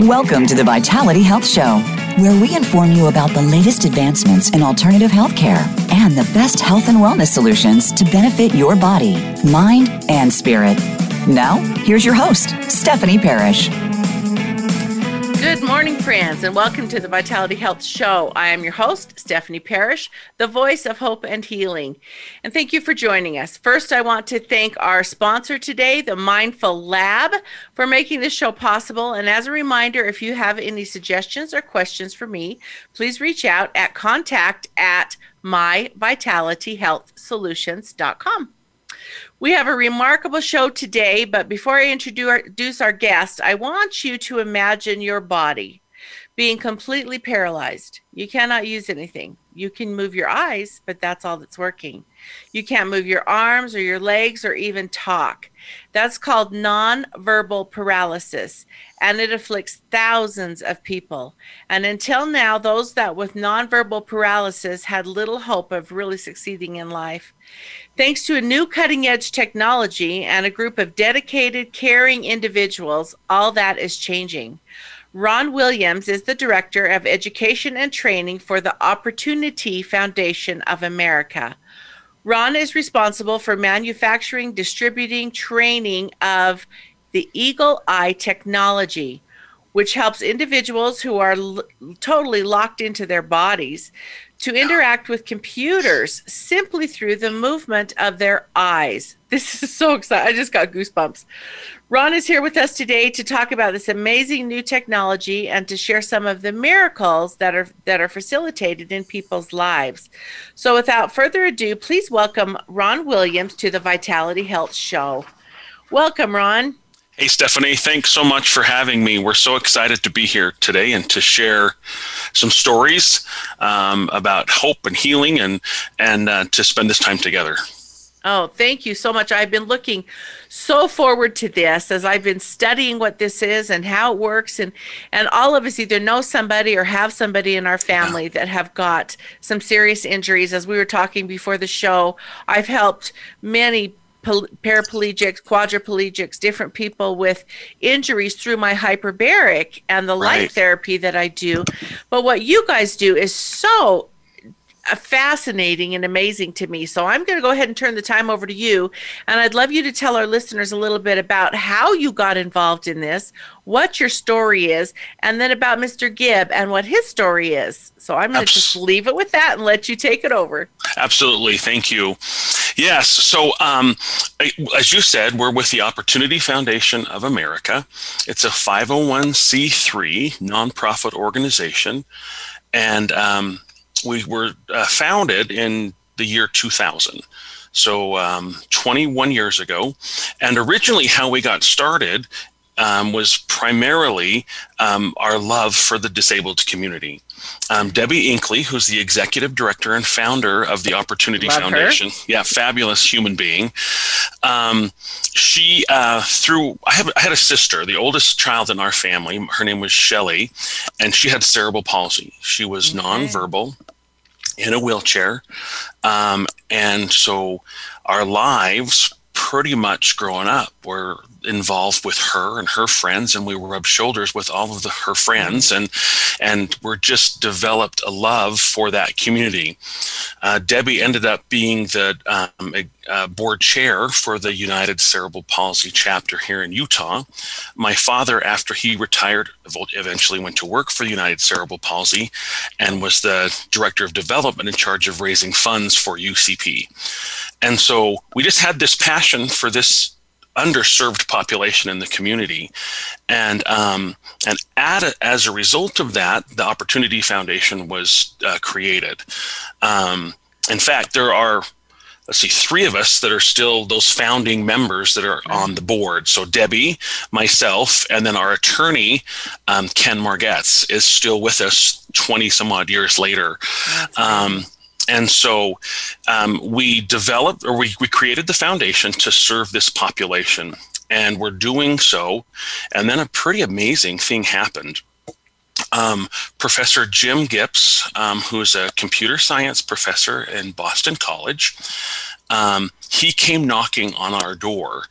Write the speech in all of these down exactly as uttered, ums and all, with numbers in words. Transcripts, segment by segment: Welcome to the Vitality Health Show, where we inform you about the latest advancements in alternative healthcare and the best health and wellness solutions to benefit your body, mind, and spirit. Now, here's your host, Stephanie Parrish. Good morning, friends, and welcome to the Vitality Health Show. I am your host, Stephanie Parrish, the voice of hope and healing. And thank you for joining us. First, I want to thank our sponsor today, the Mindful Lab, for making this show possible. And as a reminder, if you have any suggestions or questions for me, please reach out at contact at my vitality health solutions dot com. We have a remarkable show today, but before I introduce our guest, I want you to imagine your body being completely paralyzed. You cannot use anything. You can move your eyes, but that's all that's working. You can't move your arms or your legs or even talk. That's called nonverbal paralysis, and it afflicts thousands of people. And until now, those that with nonverbal paralysis had little hope of really succeeding in life. Thanks to a new cutting-edge technology and a group of dedicated, caring individuals, all that is changing. Ron Williams is the Director of Education and Training for the Opportunity Foundation of America. Ron is responsible for manufacturing, distributing, training of the Eagle Eye Technology, which helps individuals who are l- totally locked into their bodies to interact with computers simply through the movement of their eyes. This is so exciting. I just got goosebumps. Ron is here with us today to talk about this amazing new technology and to share some of the miracles that are that are facilitated in people's lives. So without further ado, please welcome Ron Williams to the Vitality Health Show. Welcome, Ron. Hey, Stephanie, thanks so much for having me. We're so excited to be here today and to share some stories um, about hope and healing and, and uh, to spend this time together. Oh, thank you so much. I've been looking so forward to this as I've been studying what this is and how it works. And, and all of us either know somebody or have somebody in our family that have got some serious injuries. As we were talking before the show, I've helped many people. Paraplegics, quadriplegics, different people with injuries through my hyperbaric and the right. light therapy that I do. But what you guys do is so fascinating and amazing to me. So I'm going to go ahead and turn the time over to you. And I'd love you to tell our listeners a little bit about how you got involved in this, what your story is, and then about Mister Gibb and what his story is. So I'm going to Abs- just leave it with that and let you take it over. Absolutely. Thank you. Yes. So um, as you said, we're with the Opportunity Foundation of America. It's a five oh one c three nonprofit organization. And um we were uh, founded in the year two thousand, so um, twenty-one years ago. And originally how we got started um, was primarily um, our love for the disabled community. Um, Debbie Inkley, who's the executive director and founder of the Opportunity love Foundation. Her. Yeah, fabulous human being. Um, she, uh, through, I, have, I had a sister, the oldest child in our family. Her name was Shelly, and she had cerebral palsy. She was okay. nonverbal, in a wheelchair. Um, and so our lives pretty much growing up were involved with her and her friends, and we rubbed shoulders with all of the, her friends, and and we're just developed a love for that community. Uh, Debbie ended up being the um, a, a board chair for the United Cerebral Palsy chapter here in Utah. My father, after he retired, eventually went to work for the United Cerebral Palsy and was the director of development in charge of raising funds for U C P. And so we just had this passion for this underserved population in the community. And um, and a, as a result of that, the Opportunity Foundation was uh, created. Um, in fact, there are, let's see, three of us that are still those founding members that are on the board. So Debbie, myself, and then our attorney, um, Ken Margetts, is still with us twenty some odd years later. Um And so um, we developed, or we, we created the foundation to serve this population, and we're doing so. And then a pretty amazing thing happened. Um, Professor Jim Gips, um, who is a computer science professor in Boston College, um, he came knocking on our door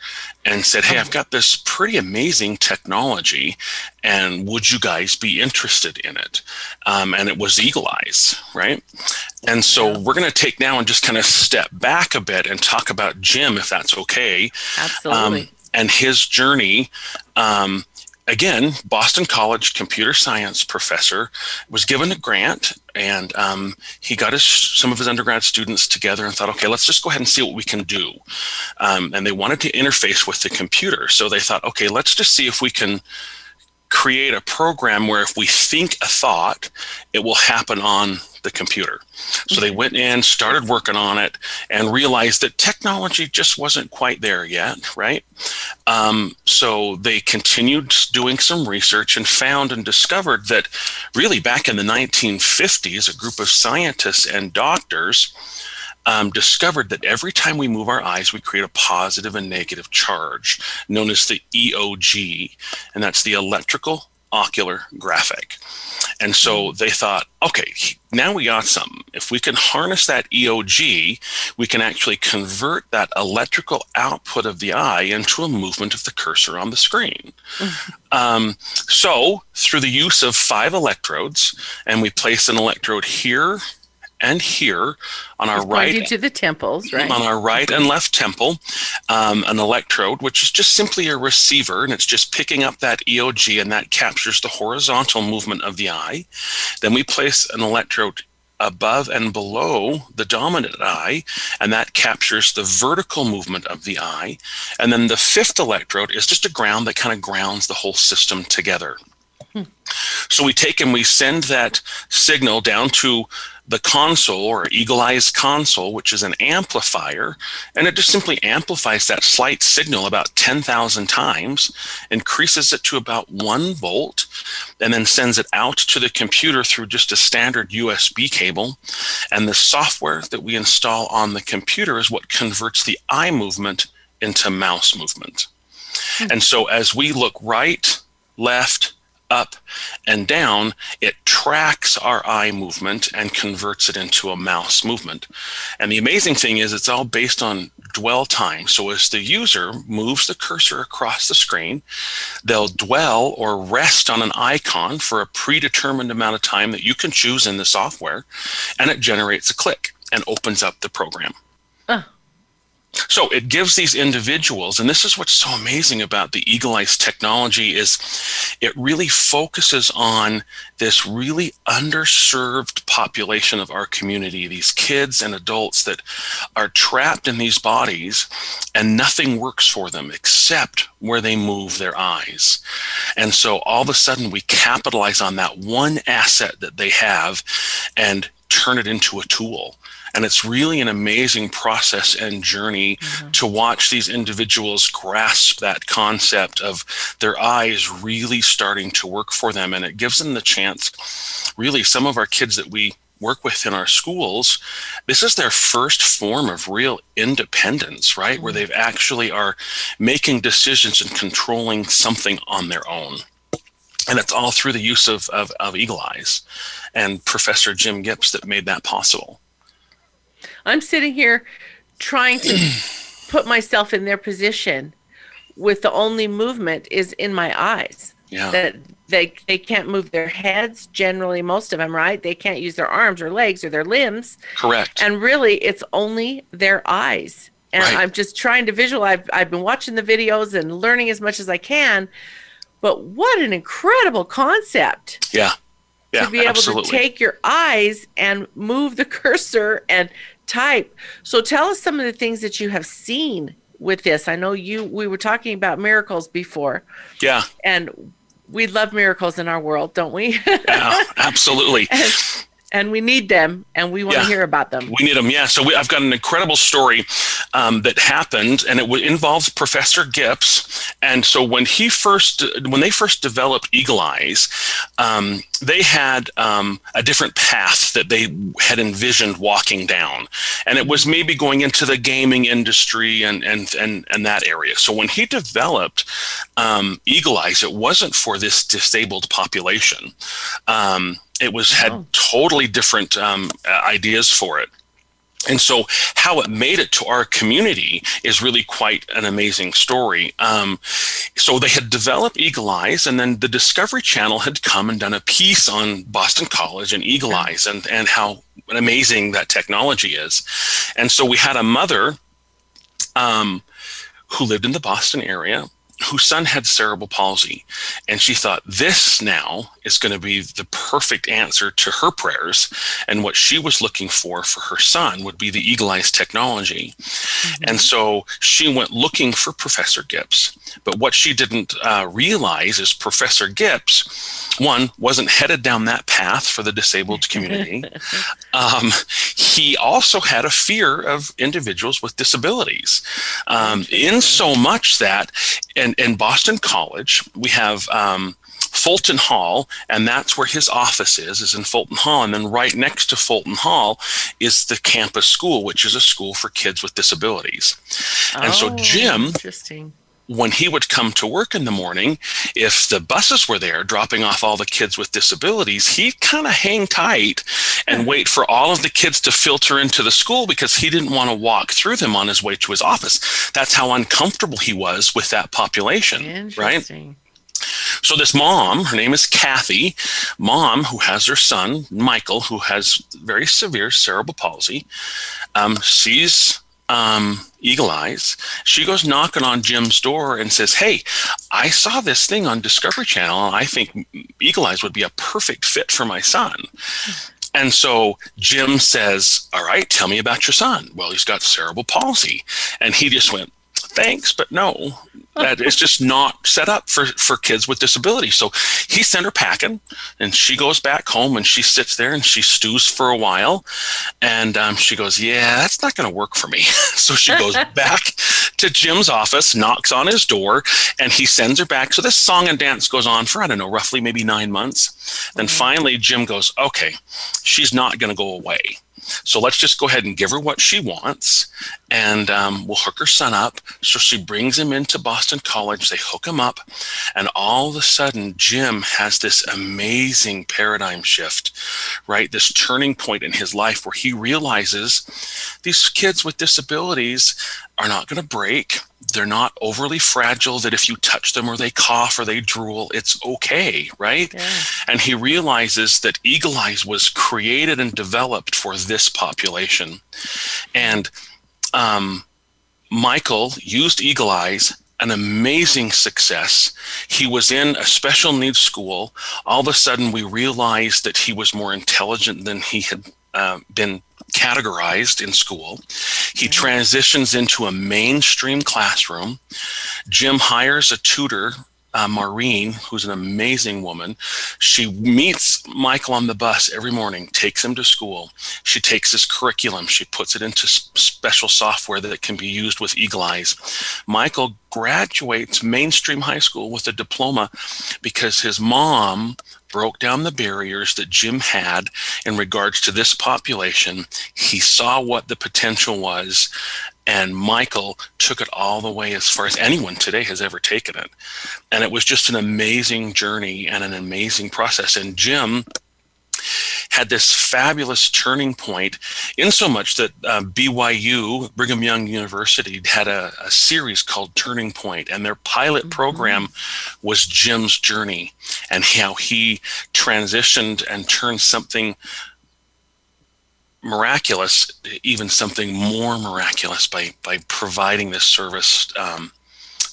and said, hey, I've got this pretty amazing technology, and would you guys be interested in it? Um, and it was Eagle Eyes, right? And so we're going to take now and just kind of step back a bit and talk about Jim, if that's okay. Absolutely. Um, and his journey. Um, Again, Boston College computer science professor was given a grant, and um, he got his, some of his undergrad students together and thought, okay, let's just go ahead and see what we can do. Um, and they wanted to interface with the computer. So they thought, okay, let's just see if we can create a program where if we think a thought, it will happen on the computer. So they went in, started working on it, and realized that technology just wasn't quite there yet, right? Um, so they continued doing some research and found and discovered that really back in the nineteen fifties, a group of scientists and doctors um, discovered that every time we move our eyes, we create a positive and negative charge, known as the E O G, and that's the electrical ocular graphic. And so they thought, okay, now we got something. If we can harness that E O G, we can actually convert that electrical output of the eye into a movement of the cursor on the screen. Mm-hmm. Um, so through the use of five electrodes, and we place an electrode here and here on our right to the temples, right? On our right and left temple, um, an electrode, which is just simply a receiver, and it's just picking up that E O G, and that captures the horizontal movement of the eye. Then we place an electrode above and below the dominant eye, and that captures the vertical movement of the eye. And then the fifth electrode is just a ground that kind of grounds the whole system together. Hmm. So we take and we send that signal down to the console, or Eagle Eye's console, which is an amplifier, and it just simply amplifies that slight signal about ten thousand times, increases it to about one volt, and then sends it out to the computer through just a standard U S B cable. And the software that we install on the computer is what converts the eye movement into mouse movement. Mm-hmm. And so as we look right, left, up and down, it tracks our eye movement and converts it into a mouse movement. And the amazing thing is it's all based on dwell time. So as the user moves the cursor across the screen, they'll dwell or rest on an icon for a predetermined amount of time that you can choose in the software, and it generates a click and opens up the program. Oh. So it gives these individuals, and this is what's so amazing about the Eagle Eyes technology, is it really focuses on this really underserved population of our community, these kids and adults that are trapped in these bodies and nothing works for them except where they move their eyes. And so all of a sudden we capitalize on that one asset that they have and turn it into a tool. And it's really an amazing process and journey mm-hmm. to watch these individuals grasp that concept of their eyes really starting to work for them. And it gives them the chance, really, some of our kids that we work with in our schools, this is their first form of real independence, right? Mm-hmm. Where they've actually are making decisions and controlling something on their own. And it's all through the use of, of, of Eagle Eyes and Professor Jim Gips that made that possible. I'm sitting here trying to put myself in their position with the only movement is in my eyes. Yeah. That they they can't move their heads, generally most of them, right? They can't use their arms or legs or their limbs. Correct. And really it's only their eyes. And right. I'm just trying to visualize. I've, I've been watching the videos and learning as much as I can. But what an incredible concept. Yeah. Yeah, to be able absolutely. to take your eyes and move the cursor and type. So tell us some of the things that you have seen with this. I know you we were talking about miracles before. Yeah. And we love miracles in our world, don't we? Yeah, absolutely. and, and we need them, and we want yeah. to hear about them. We need them, yeah. So we, I've got an incredible story um, that happened, and it w- involves Professor Gips. And so when he first, when they first developed Eagle Eyes, um, they had um, a different path that they had envisioned walking down. And it was maybe going into the gaming industry and and and, and that area. So when he developed um, Eagle Eyes, it wasn't for this disabled population. Um, it was had totally different um, ideas for it. And so how it made it to our community is really quite an amazing story. Um, so they had developed Eagle Eyes, and then the Discovery Channel had come and done a piece on Boston College and Eagle Eyes and, and how amazing that technology is. And so we had a mother um, who lived in the Boston area, whose son had cerebral palsy. And she thought, this now is going to be the perfect answer to her prayers. And what she was looking for for her son would be the Eagle Eyes technology. Mm-hmm. And so she went looking for Professor Gips. But what she didn't uh, realize is Professor Gips, one, wasn't headed down that path for the disabled community. um, he also had a fear of individuals with disabilities, um, in so much that in, in Boston College, we have um, Fulton Hall, and that's where his office is, is in Fulton Hall. And then right next to Fulton Hall is the campus school, which is a school for kids with disabilities. Oh, and so Jim... Interesting. When he would come to work in the morning, if the buses were there dropping off all the kids with disabilities, he'd kind of hang tight and wait for all of the kids to filter into the school because he didn't want to walk through them on his way to his office. That's how uncomfortable he was with that population, right? So this mom, her name is Kathy, mom who has her son, Michael, who has very severe cerebral palsy, um, sees... Um, Eagle Eyes, she goes knocking on Jim's door and says, hey, I saw this thing on Discovery Channel, and I think Eagle Eyes would be a perfect fit for my son. And so Jim says, all right, tell me about your son. Well, he's got cerebral palsy. And he just went, thanks, but no, that is just not set up for, for kids with disabilities. So he sent her packing, and she goes back home, and she sits there, and she stews for a while, and um, she goes, yeah, that's not going to work for me. So she goes back to Jim's office, knocks on his door, and he sends her back. So this song and dance goes on for, I don't know, roughly maybe nine months. Then mm-hmm. finally Jim goes, okay, she's not going to go away. So let's just go ahead and give her what she wants, and um, we'll hook her son up. So she brings him into Boston College. They hook him up, and all of a sudden, Jim has this amazing paradigm shift, right? This turning point in his life where he realizes these kids with disabilities are not going to break. They're not overly fragile that if you touch them or they cough or they drool, it's okay, right? Yeah. And he realizes that Eagle Eyes was created and developed for this population. And um, Michael used Eagle Eyes, an amazing success. He was in a special needs school. All of a sudden, we realized that he was more intelligent than he had uh, been categorized in school. He yeah. transitions into a mainstream classroom. Jim hires a tutor, uh, Maureen, who's an amazing woman. She meets Michael on the bus every morning, takes him to school. She takes his curriculum. She puts it into sp- special software that can be used with Eagle Eyes. Michael graduates mainstream high school with a diploma because his mom broke down the barriers that Jim had in regards to this population. He saw what the potential was, and Michael took it all the way as far as anyone today has ever taken it. And it was just an amazing journey and an amazing process. And Jim had this fabulous turning point in so much that uh, B Y U, Brigham Young University, had a, a series called Turning Point, and their pilot mm-hmm. program was Jim's journey and how he transitioned and turned something miraculous, even something more miraculous, by, by providing this service um,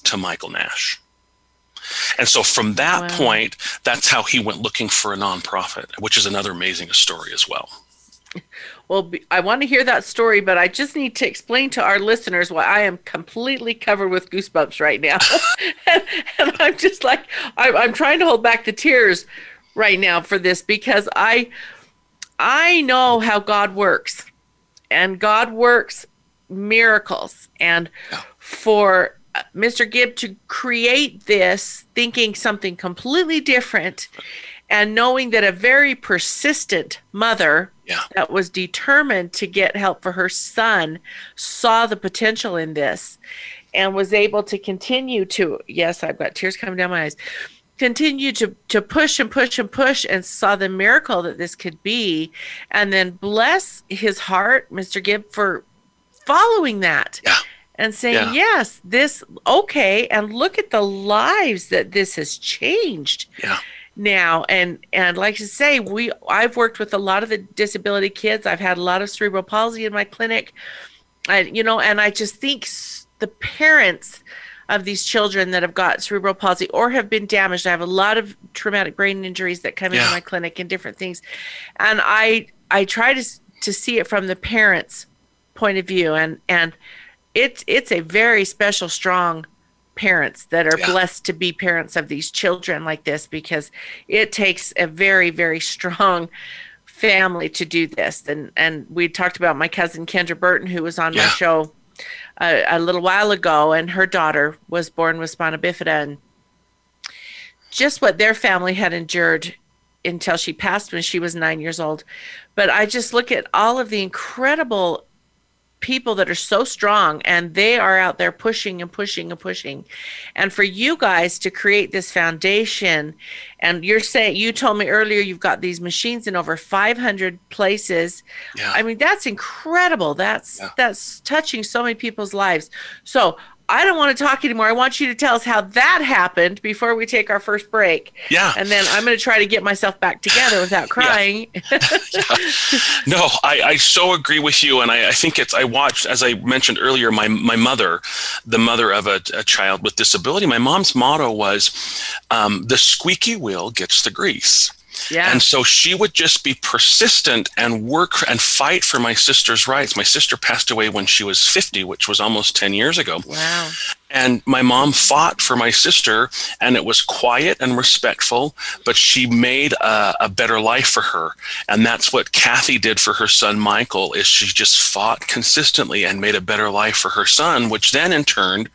to Michael Nash. And so from that wow. point, that's how he went looking for a nonprofit, which is another amazing story as well. Well, I want to hear that story, but I just need to explain to our listeners why I am completely covered with goosebumps right now. and, and I'm just like, I'm, I'm trying to hold back the tears right now for this, because I, I know how God works, and God works miracles. And oh. for Mister Gibb to create this thinking something completely different, and knowing that a very persistent mother yeah. that was determined to get help for her son saw the potential in this and was able to continue to, yes, I've got tears coming down my eyes, continued to, to push and push and push and saw the miracle that this could be. And then bless his heart, Mister Gibb, for following that yeah. and saying, yeah. yes, this, okay. And look at the lives that this has changed yeah. now. And, and like to say, we, I've worked with a lot of the disability kids. I've had a lot of cerebral palsy in my clinic. I, you know, and I just think the parents of these children that have got cerebral palsy or have been damaged. I have a lot of traumatic brain injuries that come yeah. into my clinic and different things. And I I try to to see it from the parents' point of view. And and it's it's a very special, strong parents that are yeah. blessed to be parents of these children like this, because it takes a very, very strong family to do this. And and we talked about my cousin Kendra Burton, who was on yeah. my show A, a little while ago, and her daughter was born with spina bifida, and just what their family had endured until she passed when she was nine years old. But I just look at all of the incredible people that are so strong, and they are out there pushing and pushing and pushing. And for you guys to create this foundation, and you're saying, you told me earlier, you've got these machines in over five hundred places. Yeah. I mean, that's incredible. That's yeah. that's touching so many people's lives. So I don't want to talk anymore. I want you to tell us how that happened before we take our first break. Yeah. And then I'm going to try to get myself back together without crying. Yeah. yeah. No, I, I so agree with you. And I, I think it's, I watched, as I mentioned earlier, my, my mother, the mother of a, a child with disability, my mom's motto was, um, the squeaky wheel gets the grease. Yeah. And so she would just be persistent and work and fight for my sister's rights. My sister passed away when she was fifty, which was almost ten years ago. Wow. And my mom fought for my sister, and it was quiet and respectful, but she made a, a better life for her. And that's what Kathy did for her son, Michael, is she just fought consistently and made a better life for her son, which then in turn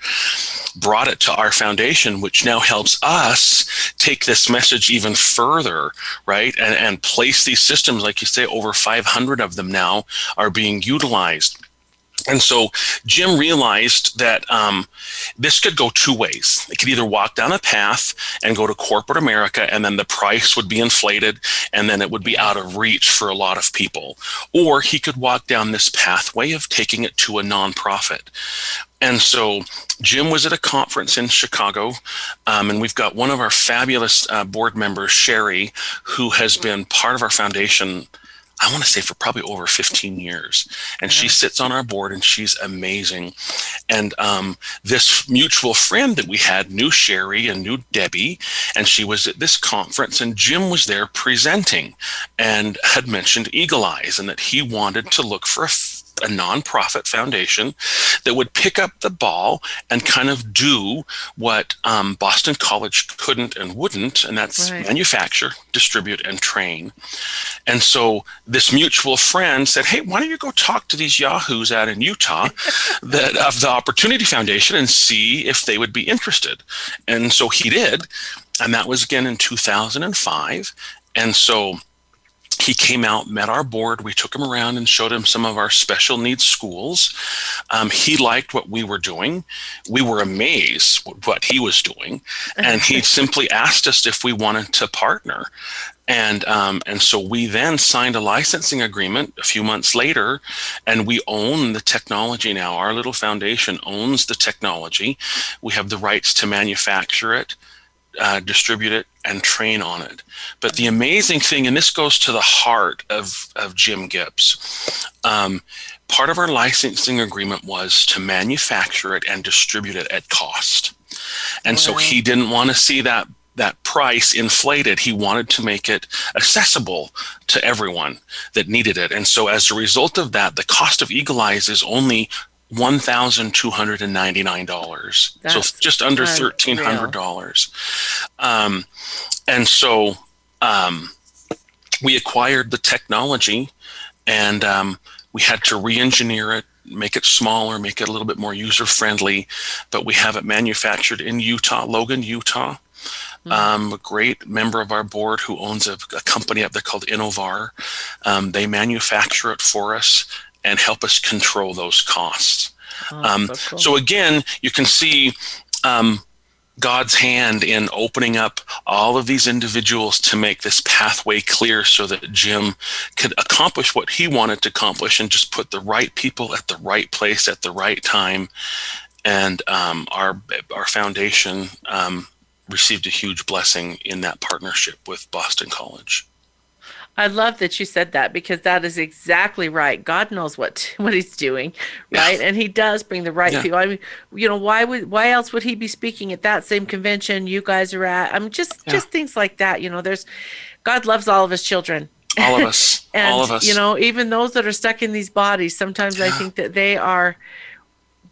brought it to our foundation, which now helps us take this message even further, right? And, and place these systems, like you say, over five hundred of them now are being utilized. And so Jim realized that um, this could go two ways. It could either walk down a path and go to corporate America, and then the price would be inflated, and then it would be out of reach for a lot of people. Or he could walk down this pathway of taking it to a nonprofit. And so Jim was at a conference in Chicago, um, and we've got one of our fabulous uh, board members, Sherry, who has been part of our foundation, I want to say, for probably over fifteen years. And yeah. she sits on our board, and she's amazing. And um, this mutual friend that we had knew Sherry and knew Debbie, and she was at this conference, and Jim was there presenting and had mentioned Eagle Eyes, and that he wanted to look for a a nonprofit foundation that would pick up the ball and kind of do what um, Boston College couldn't and wouldn't, and that's right. manufacture, distribute, and train. And so this mutual friend said, hey, why don't you go talk to these yahoos out in Utah that of the Opportunity Foundation and see if they would be interested. And so he did, and that was again in two thousand five. And so he came out, met our board. We took him around and showed him some of our special needs schools. Um, he liked what we were doing. We were amazed with what he was doing. And he simply asked us if we wanted to partner. And um, and so we then signed a licensing agreement a few months later, and we own the technology now. Our little foundation owns the technology. We have the rights to manufacture it, Uh, distribute it, and train on it. But the amazing thing, and this goes to the heart of, of Jim Gips, um, part of our licensing agreement was to manufacture it and distribute it at cost. And so he didn't want to see that that price inflated. He wanted to make it accessible to everyone that needed it. And so as a result of that, the cost of Eagle Eyes is only one thousand two hundred ninety-nine dollars. So just under one thousand three hundred dollars. Um, and so um, we acquired the technology, and um, we had to re-engineer it, make it smaller, make it a little bit more user-friendly. But we have it manufactured in Utah, Logan, Utah. Mm-hmm. Um, a great member of our board who owns a, a company up there called Innovar. Um, they manufacture it for us and help us control those costs. Oh, um, so, cool. So again, you can see um, God's hand in opening up all of these individuals to make this pathway clear so that Jim could accomplish what he wanted to accomplish and just put the right people at the right place at the right time. And um, our our foundation um, received a huge blessing in that partnership with Boston College. I love that you said that, because that is exactly right. God knows what what he's doing, right? Yeah. And he does bring the right yeah. people. I mean, you know, why would why else would he be speaking at that same convention you guys are at? I mean, just yeah. just things like that. You know, there's God loves all of his children. All of us. and, all of us. You know, even those that are stuck in these bodies. Sometimes yeah. I think that they are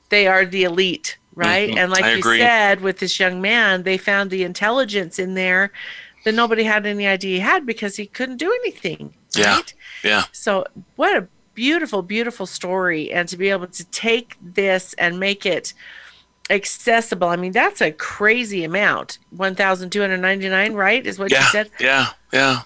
they are the elite, right? Mm-hmm. And like I you agree. said, with this young man, they found the intelligence in there that nobody had any idea he had, because he couldn't do anything. Yeah. Right? Yeah. So what a beautiful, beautiful story. And to be able to take this and make it accessible. I mean, that's a crazy amount. one thousand two hundred ninety-nine, right? Is what yeah, you said? Yeah. Yeah.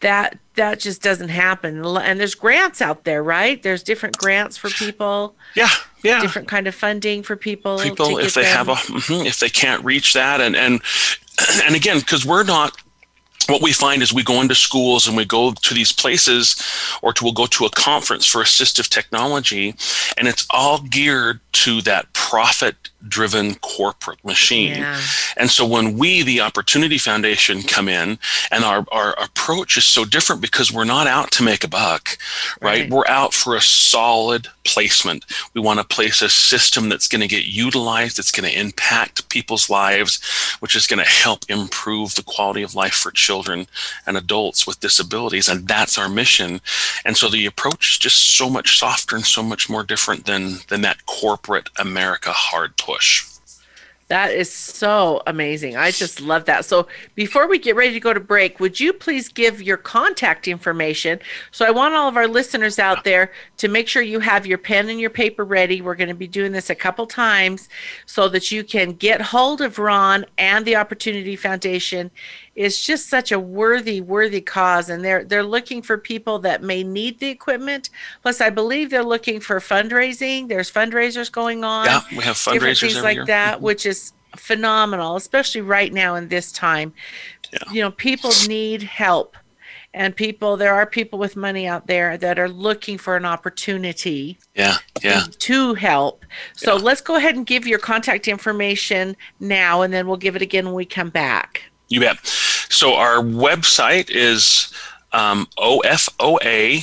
That that just doesn't happen. And there's grants out there, right? There's different grants for people. Yeah. Yeah. Different kind of funding for people. People if they them. have a if they can't reach that and and and again, because we're not, what we find is we go into schools and we go to these places, or to, we'll go to a conference for assistive technology, and it's all geared to that profit-driven corporate machine. Yeah. And so when we, the Opportunity Foundation, come in, and our, our approach is so different, because we're not out to make a buck, right? right? We're out for a solid placement. We want to place a system that's going to get utilized, that's going to impact people's lives, which is going to help improve the quality of life for children and adults with disabilities. And that's our mission. And so the approach is just so much softer and so much more different than, than that corporate America hard push. That is so amazing. I just love that. So before we get ready to go to break, would you please give your contact information? So I want all of our listeners out there to make sure you have your pen and your paper ready. We're going to be doing this a couple times so that you can get hold of Ron and the Opportunity Foundation. It's just such a worthy, worthy cause. And they're they're looking for people that may need the equipment. Plus, I believe they're looking for fundraising. There's fundraisers going on. Yeah, we have fundraisers different things every like year. that, mm-hmm. which is phenomenal, especially right now in this time. Yeah. You know, people need help, and people, there are people with money out there that are looking for an opportunity yeah, yeah. to help. So yeah. let's go ahead and give your contact information now, and then we'll give it again when we come back. You bet. So our website is um, O F O A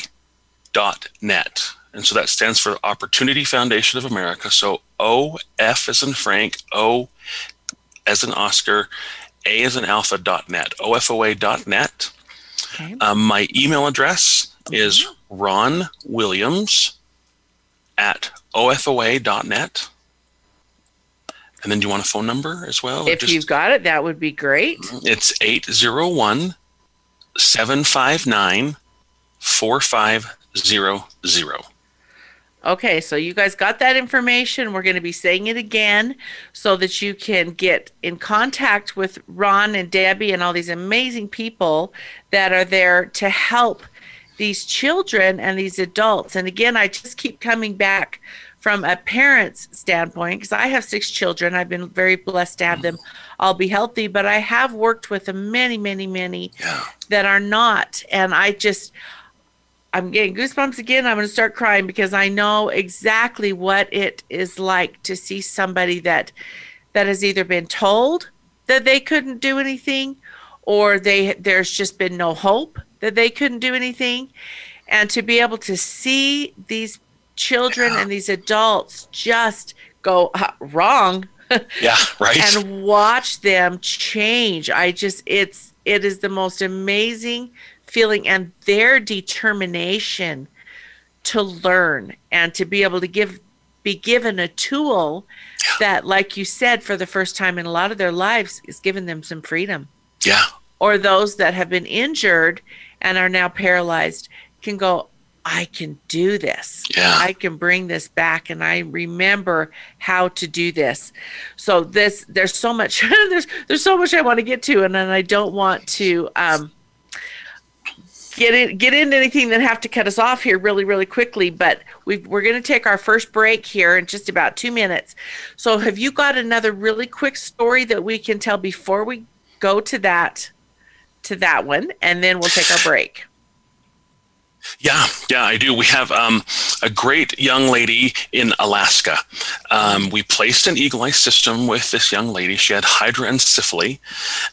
dot net. And so that stands for Opportunity Foundation of America. So O F as in Frank, O as in Oscar, A as in Alpha dot net, O F O A dot net. Okay. Um, my email address is Ron Williams at O F O A dot net. And then do you want a phone number as well? If just, you've got it, that would be great. It's eight zero one, seven five nine, four five zero zero. Okay, so you guys got that information. We're going to be saying it again so that you can get in contact with Ron and Debbie and all these amazing people that are there to help these children and these adults. And again, I just keep coming back from a parent's standpoint, because I have six children. I've been very blessed to have them all be healthy, but I have worked with many, many, many yeah. that are not. And I just... I'm getting goosebumps again. I'm going to start crying, because I know exactly what it is like to see somebody that that has either been told that they couldn't do anything, or they there's just been no hope that they couldn't do anything. And to be able to see these children yeah. and these adults just go uh, wrong yeah, right. and watch them change. I just, it's, it is the most amazing feeling, and their determination to learn and to be able to give be given a tool that, like you said, for the first time in a lot of their lives is giving them some freedom. Yeah. Or those that have been injured and are now paralyzed can go, I can do this. Yeah. I can bring this back, and I remember how to do this. So this there's so much there's there's so much I want to get to, and then I don't want to um get in get into anything that have to cut us off here really, really quickly, but we've, we're going to take our first break here in just about two minutes. So have you got another really quick story that we can tell before we go to that, to that one, and then we'll take our break? Yeah, yeah, I do. We have um, a great young lady in Alaska. Um, we placed an Eagle Eye system with this young lady. She had hydranencephaly,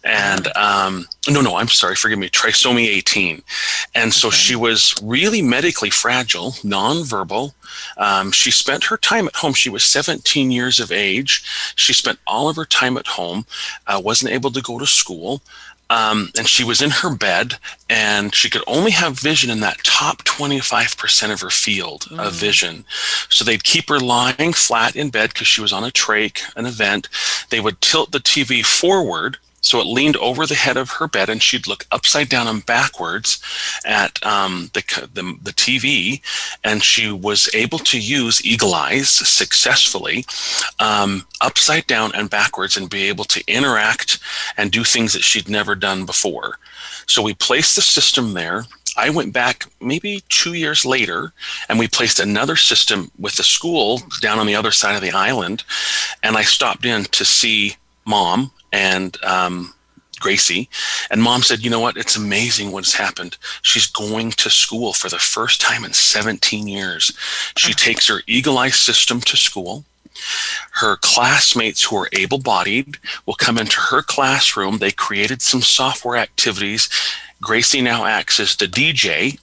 and um, no, no, I'm sorry, forgive me, trisomy eighteen. And so okay. She was really medically fragile, nonverbal. Um, she spent her time at home. She was seventeen years of age. She spent all of her time at home, uh, wasn't able to go to school. Um, and she was in her bed, and she could only have vision in that top twenty-five percent of her field mm-hmm. of vision. So they'd keep her lying flat in bed because she was on a trach, an event. They would tilt the T V forward so it leaned over the head of her bed, and she'd look upside down and backwards at um, the, the the T V, and she was able to use Eagle Eyes successfully, um, upside down and backwards, and be able to interact and do things that she'd never done before. So we placed the system there. I went back maybe two years later, and we placed another system with the school down on the other side of the island, and I stopped in to see Mom and um, Gracie, and Mom said, you know what, it's amazing what's happened. She's going to school for the first time in seventeen years. She takes her Eagle Eye system to school. Her classmates who are able-bodied will come into her classroom. They created some software activities. Gracie now acts as the D J.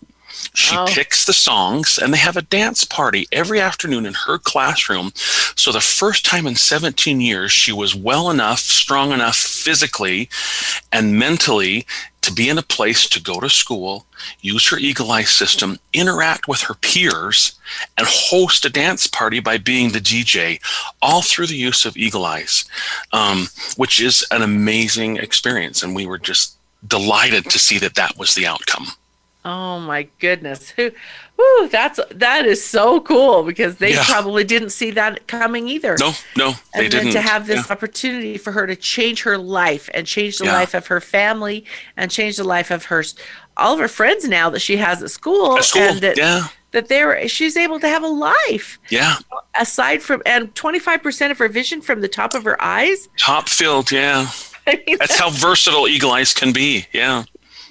She oh. picks the songs, and they have a dance party every afternoon in her classroom. So the first time in seventeen years, she was well enough, strong enough physically and mentally to be in a place to go to school, use her Eagle Eye system, interact with her peers, and host a dance party by being the D J, all through the use of Eagle Eyes, um, which is an amazing experience. And we were just delighted to see that that was the outcome. Oh my goodness. Who whoo, that's that is so cool, because they yeah. probably didn't see that coming either. No, no, they didn't. And then to have this yeah. opportunity for her to change her life and change the yeah. life of her family and change the life of her all of her friends now that she has at school. At school. And that, yeah. that they're she's able to have a life. Yeah. Aside from and twenty-five percent of her vision from the top of her eyes. Top filled, yeah. I mean, that's, that's how versatile Eagle Eyes can be. Yeah.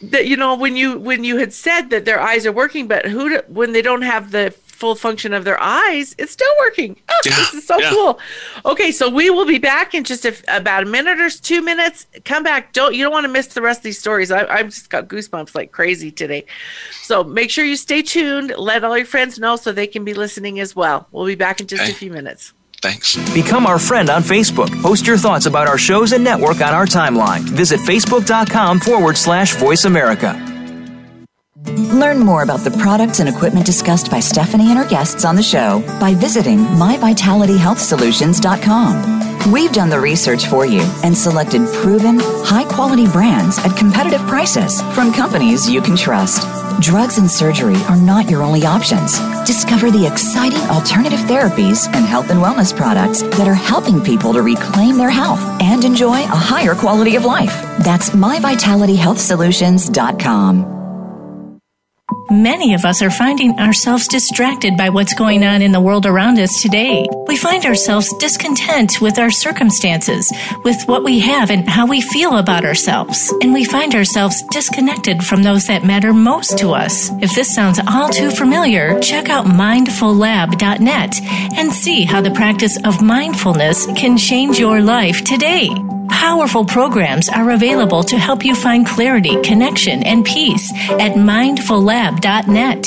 That, you know, when you when you had said that their eyes are working, but who do, when they don't have the full function of their eyes, it's still working. Oh, yeah, this is so yeah. cool. Okay, so we will be back in just a, about a minute or two minutes. Come back. Don't you don't want to miss the rest of these stories. I, I've just got goosebumps like crazy today. So make sure you stay tuned. Let all your friends know so they can be listening as well. We'll be back in just okay. a few minutes. Thanks. Become our friend on Facebook. Post your thoughts about our shows and network on our timeline. Visit facebook.com forward slash Voice America. Learn more about the products and equipment discussed by Stephanie and her guests on the show by visiting my vitality health solutions dot com. We've done the research for you and selected proven, high-quality brands at competitive prices from companies you can trust. Drugs and surgery are not your only options. Discover the exciting alternative therapies and health and wellness products that are helping people to reclaim their health and enjoy a higher quality of life. That's my vitality health solutions dot com. Many of us are finding ourselves distracted by what's going on in the world around us today. We find ourselves discontent with our circumstances, with what we have and how we feel about ourselves. And we find ourselves disconnected from those that matter most to us. If this sounds all too familiar, check out mindful lab dot net and see how the practice of mindfulness can change your life today. Powerful programs are available to help you find clarity, connection, and peace at mindful lab dot net.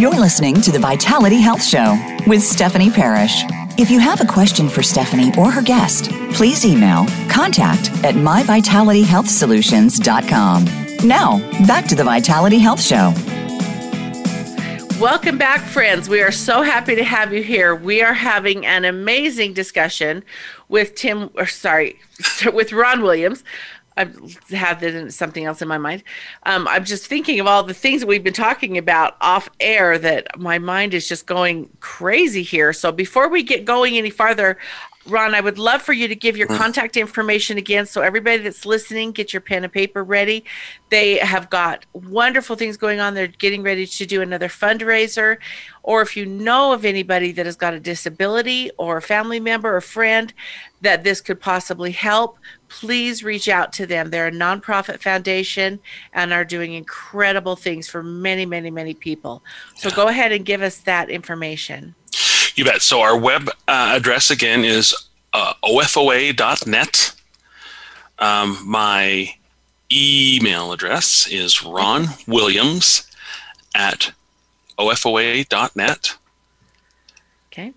You're listening to the Vitality Health Show with Stephanie Parrish. If you have a question for Stephanie or her guest, please email contact at my vitality health solutions dot com. Now, back to the Vitality Health Show. Welcome back, friends. We are so happy to have you here. We are having an amazing discussion with Tim, or sorry, with Ron Williams. I have something else in my mind. Um, I'm just thinking of all the things that we've been talking about off air that my mind is just going crazy here. So before we get going any farther, Ron, I would love for you to give your contact information again. So everybody that's listening, get your pen and paper ready. They have got wonderful things going on. They're getting ready to do another fundraiser. Or if you know of anybody that has got a disability or a family member or friend that this could possibly help, please reach out to them. They're a nonprofit foundation and are doing incredible things for many, many, many people. So go ahead and give us that information. You bet. So our web uh, address again is uh, O F O A dot net. Um, my email address is ron williams at O F O A dot net. Okay.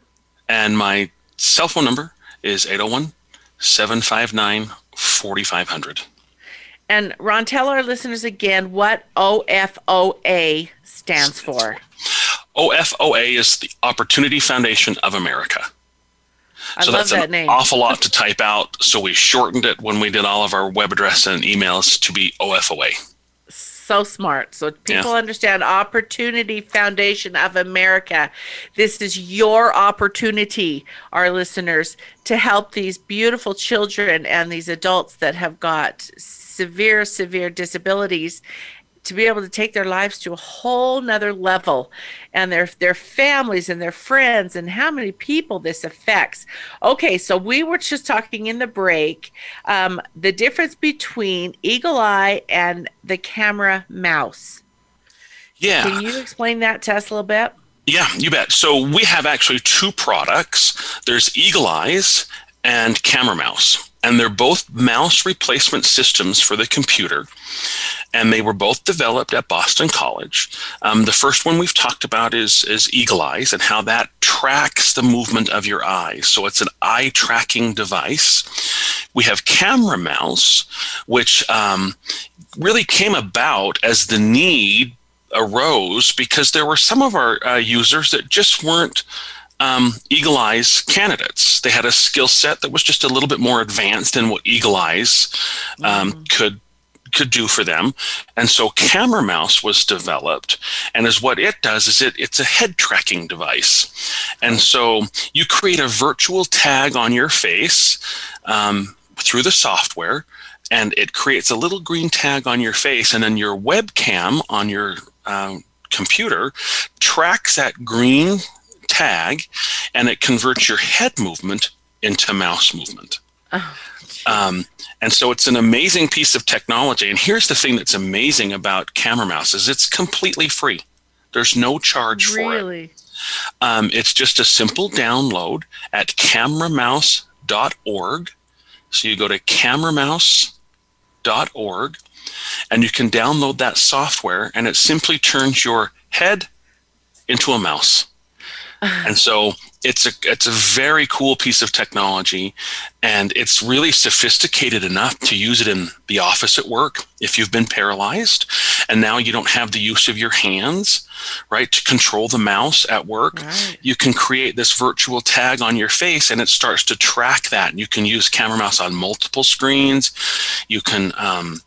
And my cell phone number is eight oh one, seven five nine, four five zero zero. And Ron, tell our listeners again what O F O A stands for. O F O A is the Opportunity Foundation of America. I so love that's that an name. Awful lot to type out, so we shortened it when we did all of our web address and emails to be O F O A. So smart. So people yeah. understand Opportunity Foundation of America. This is your opportunity, our listeners, to help these beautiful children and these adults that have got severe, severe disabilities to be able to take their lives to a whole nother level, and their their families and their friends, and how many people this affects. Okay, so we were just talking in the break, um, the difference between Eagle Eye and the CameraMouse. Yeah. Can you explain that to us a little bit? Yeah, you bet. So we have actually two products. There's Eagle Eyes and CameraMouse. And they're both mouse replacement systems for the computer. And they were both developed at Boston College. Um, the first one we've talked about is, is Eagle Eyes and how that tracks the movement of your eyes. So it's an eye tracking device. We have CameraMouse, which um, really came about as the need arose because there were some of our uh, users that just weren't Um, Eagle Eyes candidates. They had a skill set that was just a little bit more advanced than what Eagle Eyes um, mm-hmm. could could do for them. And so CameraMouse was developed, and is what it does is it it's a head tracking device. And so you create a virtual tag on your face um, through the software, and it creates a little green tag on your face, and then your webcam on your um, computer tracks that green tag, and it converts your head movement into mouse movement. Oh, um, and so it's an amazing piece of technology. And here's the thing that's amazing about CameraMouse is it's completely free. There's no charge for it. Really? Um, it's just a simple download at camera mouse dot org. So you go to camera mouse dot org, and you can download that software, and it simply turns your head into a mouse. And so it's a it's a very cool piece of technology, and it's really sophisticated enough to use it in the office at work if you've been paralyzed and now you don't have the use of your hands, right, to control the mouse at work. Right. You can create this virtual tag on your face, and it starts to track that. And you can use CameraMouse on multiple screens. You can um,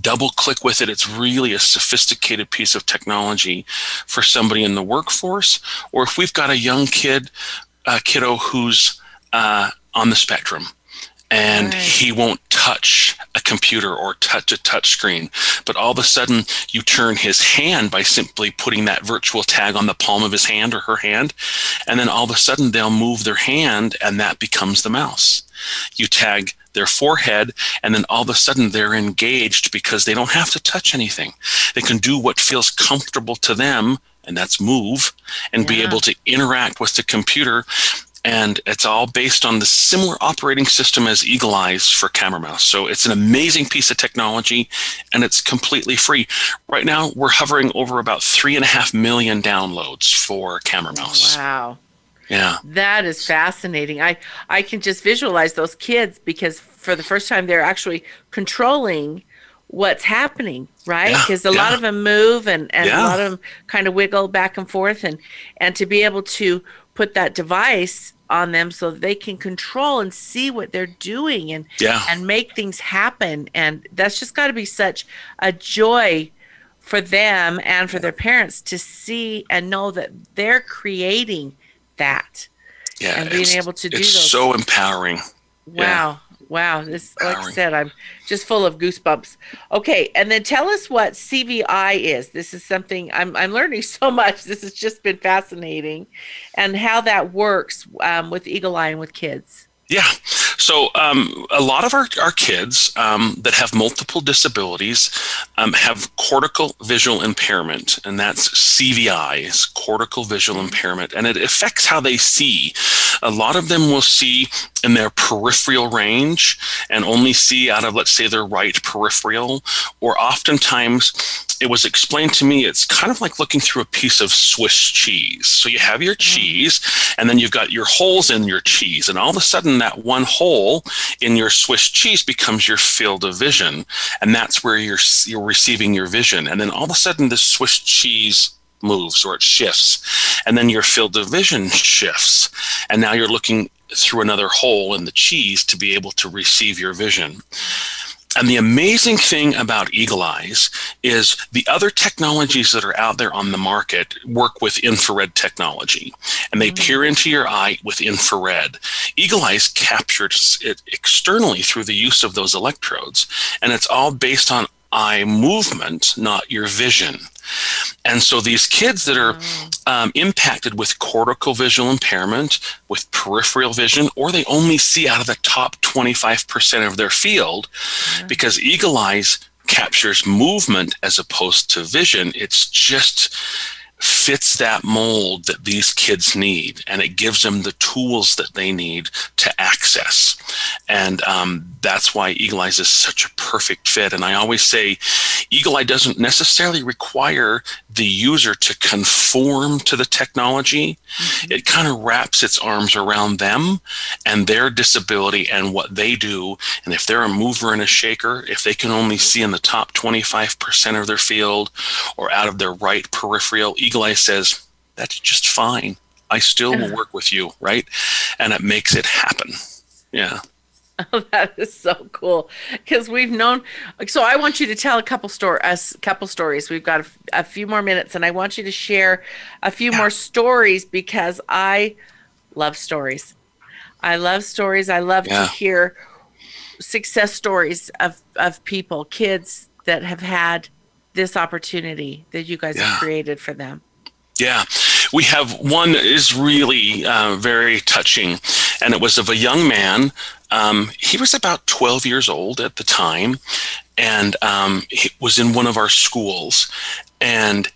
double click with it. It's really a sophisticated piece of technology for somebody in the workforce, or if we've got a young kid, a kiddo who's uh, on the spectrum, and right. he won't touch a computer or touch a touch screen, but all of a sudden you turn his hand by simply putting that virtual tag on the palm of his hand or her hand, and then all of a sudden they'll move their hand, and that becomes the mouse. You tag their forehead, and then all of a sudden they're engaged because they don't have to touch anything. They can do what feels comfortable to them, and that's move, and yeah. be able to interact with the computer. And it's all based on the similar operating system as Eagle Eyes for CameraMouse. So it's an amazing piece of technology, and it's completely free. Right now, we're hovering over about three and a half million downloads for CameraMouse. Wow. Yeah. That is fascinating. I, I can just visualize those kids, because for the first time they're actually controlling what's happening, right? Because yeah, a yeah. lot of them move and, and yeah. a lot of them kind of wiggle back and forth, and, and to be able to put that device on them so that they can control and see what they're doing and yeah. and make things happen. And that's just got to be such a joy for them and for their parents to see and know that they're creating that. Yeah, and being able to do those. It's so empowering. Wow. Yeah. Wow. This, like I said, I'm just full of goosebumps. Okay. And then tell us what C V I is. This is something I'm, I'm learning so much. This has just been fascinating, and how that works um, with Eagle Eye and with kids. Yeah. So um, a lot of our, our kids um, that have multiple disabilities um, have cortical visual impairment, and that's C V I, is cortical visual impairment, and it affects how they see. A lot of them will see in their peripheral range and only see out of, let's say, their right peripheral, or oftentimes it was explained to me, it's kind of like looking through a piece of Swiss cheese. So you have your cheese, and then you've got your holes in your cheese, and all of a sudden that one hole in your Swiss cheese becomes your field of vision, and that's where you're you're receiving your vision. And then all of a sudden this Swiss cheese moves, or it shifts, and then your field of vision shifts, and now you're looking through another hole in the cheese to be able to receive your vision. And the amazing thing about Eagle Eyes is the other technologies that are out there on the market work with infrared technology, and they mm-hmm. peer into your eye with infrared. Eagle Eyes captures it externally through the use of those electrodes, and it's all based on eye movement, not your vision. And so these kids that are um, impacted with cortical visual impairment, with peripheral vision, or they only see out of the top twenty-five percent of their field, yeah. because Eagle Eyes captures movement as opposed to vision, it's just fits that mold that these kids need, and it gives them the tools that they need to access. And um, that's why Eagle Eyes is such a perfect fit. And I always say Eagle Eye doesn't necessarily require the user to conform to the technology. Mm-hmm. It kind of wraps its arms around them and their disability and what they do. And if they're a mover and a shaker, if they can only see in the top twenty-five percent of their field or out of their right peripheral, Eagle Eye says, that's just fine. I still will work with you, right? And it makes it happen. Yeah. Oh, that is so cool, because we've known. So I want you to tell a couple store us couple stories. We've got a, a few more minutes, and I want you to share a few yeah. more stories, because I love stories. I love stories. I love yeah. to hear success stories of of people, kids that have had this opportunity that you guys yeah. have created for them. Yeah. We have one that is really uh, very touching, and it was of a young man. Um, he was about twelve years old at the time, and um, he was in one of our schools, and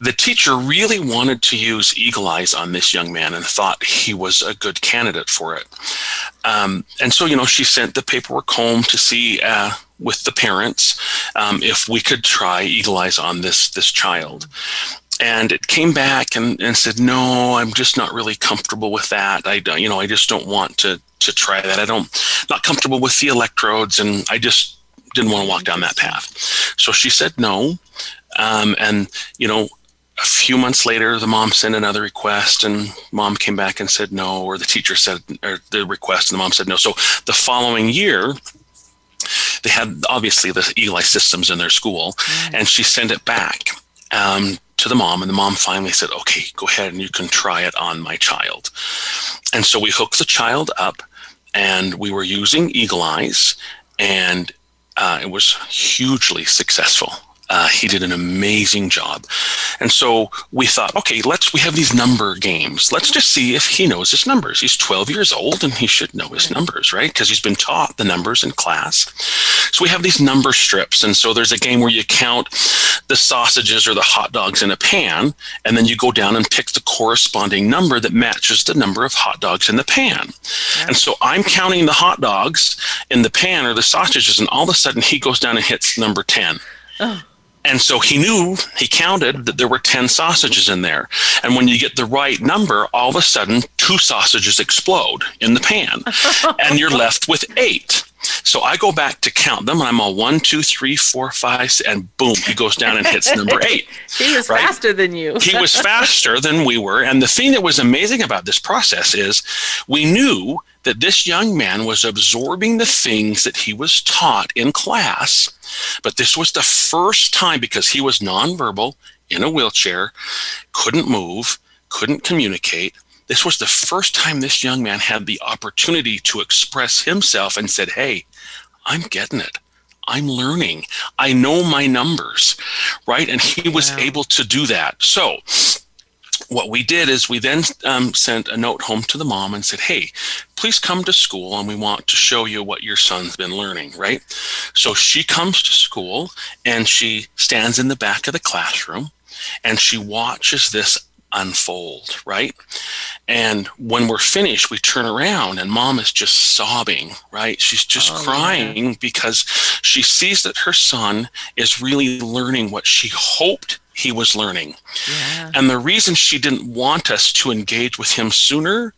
the teacher really wanted to use Eagle Eyes on this young man and thought he was a good candidate for it. Um, and so, you know, she sent the paperwork home to see uh, with the parents um, if we could try Eagle Eyes on this this child. And it came back and, and said, no, I'm just not really comfortable with that. I don't, you know, I just don't want to to try that. I don't, not comfortable with the electrodes, and I just didn't want to walk down that path. So she said no. Um, and, you know, a few months later, the mom sent another request, and mom came back and said no, or the teacher said, or the request, and the mom said no. So the following year, they had obviously the Eagle Eye systems in their school, mm. and she sent it back. Um, to the mom, and the mom finally said, okay, go ahead and you can try it on my child. And so we hooked the child up, and we were using Eagle Eyes, and uh, it was hugely successful. Uh, he did an amazing job. And so we thought, okay, let's, we have these number games. Let's just see if he knows his numbers. He's twelve years old, and he should know his numbers, right? Because he's been taught the numbers in class. So we have these number strips. And so there's a game where you count the sausages or the hot dogs in a pan, and then you go down and pick the corresponding number that matches the number of hot dogs in the pan. Yeah. And so I'm counting the hot dogs in the pan or the sausages, and all of a sudden he goes down and hits number ten. Oh. And so he knew, he counted that there were ten sausages in there. And when you get the right number, all of a sudden, two sausages explode in the pan. And you're left with eight. So I go back to count them, and I'm all one, two, three, four, five, and boom, he goes down and hits number eight. He was right? faster than you. He was faster than we were. And the thing that was amazing about this process is we knew that this young man was absorbing the things that he was taught in class, but this was the first time, because he was nonverbal, in a wheelchair, couldn't move, couldn't communicate. This was the first time this young man had the opportunity to express himself and said, hey, I'm getting it. I'm learning. I know my numbers, right? And he was wow. able to do that. So what we did is we then um, sent a note home to the mom and said, hey, please come to school and we want to show you what your son's been learning, right? So she comes to school and she stands in the back of the classroom and she watches this unfold, right? And when we're finished, we turn around and mom is just sobbing, right? She's just oh, crying man. because she sees that her son is really learning what she hoped he was learning. Yeah. And the reason she didn't want us to engage with him sooner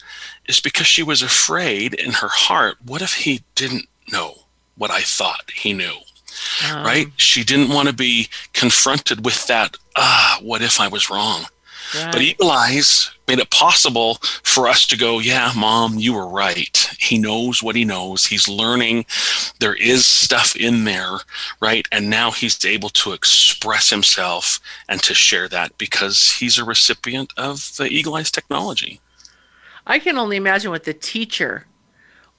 is because she was afraid in her heart, what if he didn't know what I thought he knew? Um. Right? She didn't want to be confronted with that, ah, what if I was wrong? Right. But Eagle Eyes made it possible for us to go, yeah, mom, you were right. He knows what he knows. He's learning. There is stuff in there, right? And now he's able to express himself and to share that because he's a recipient of the Eagle Eyes technology. I can only imagine what the teacher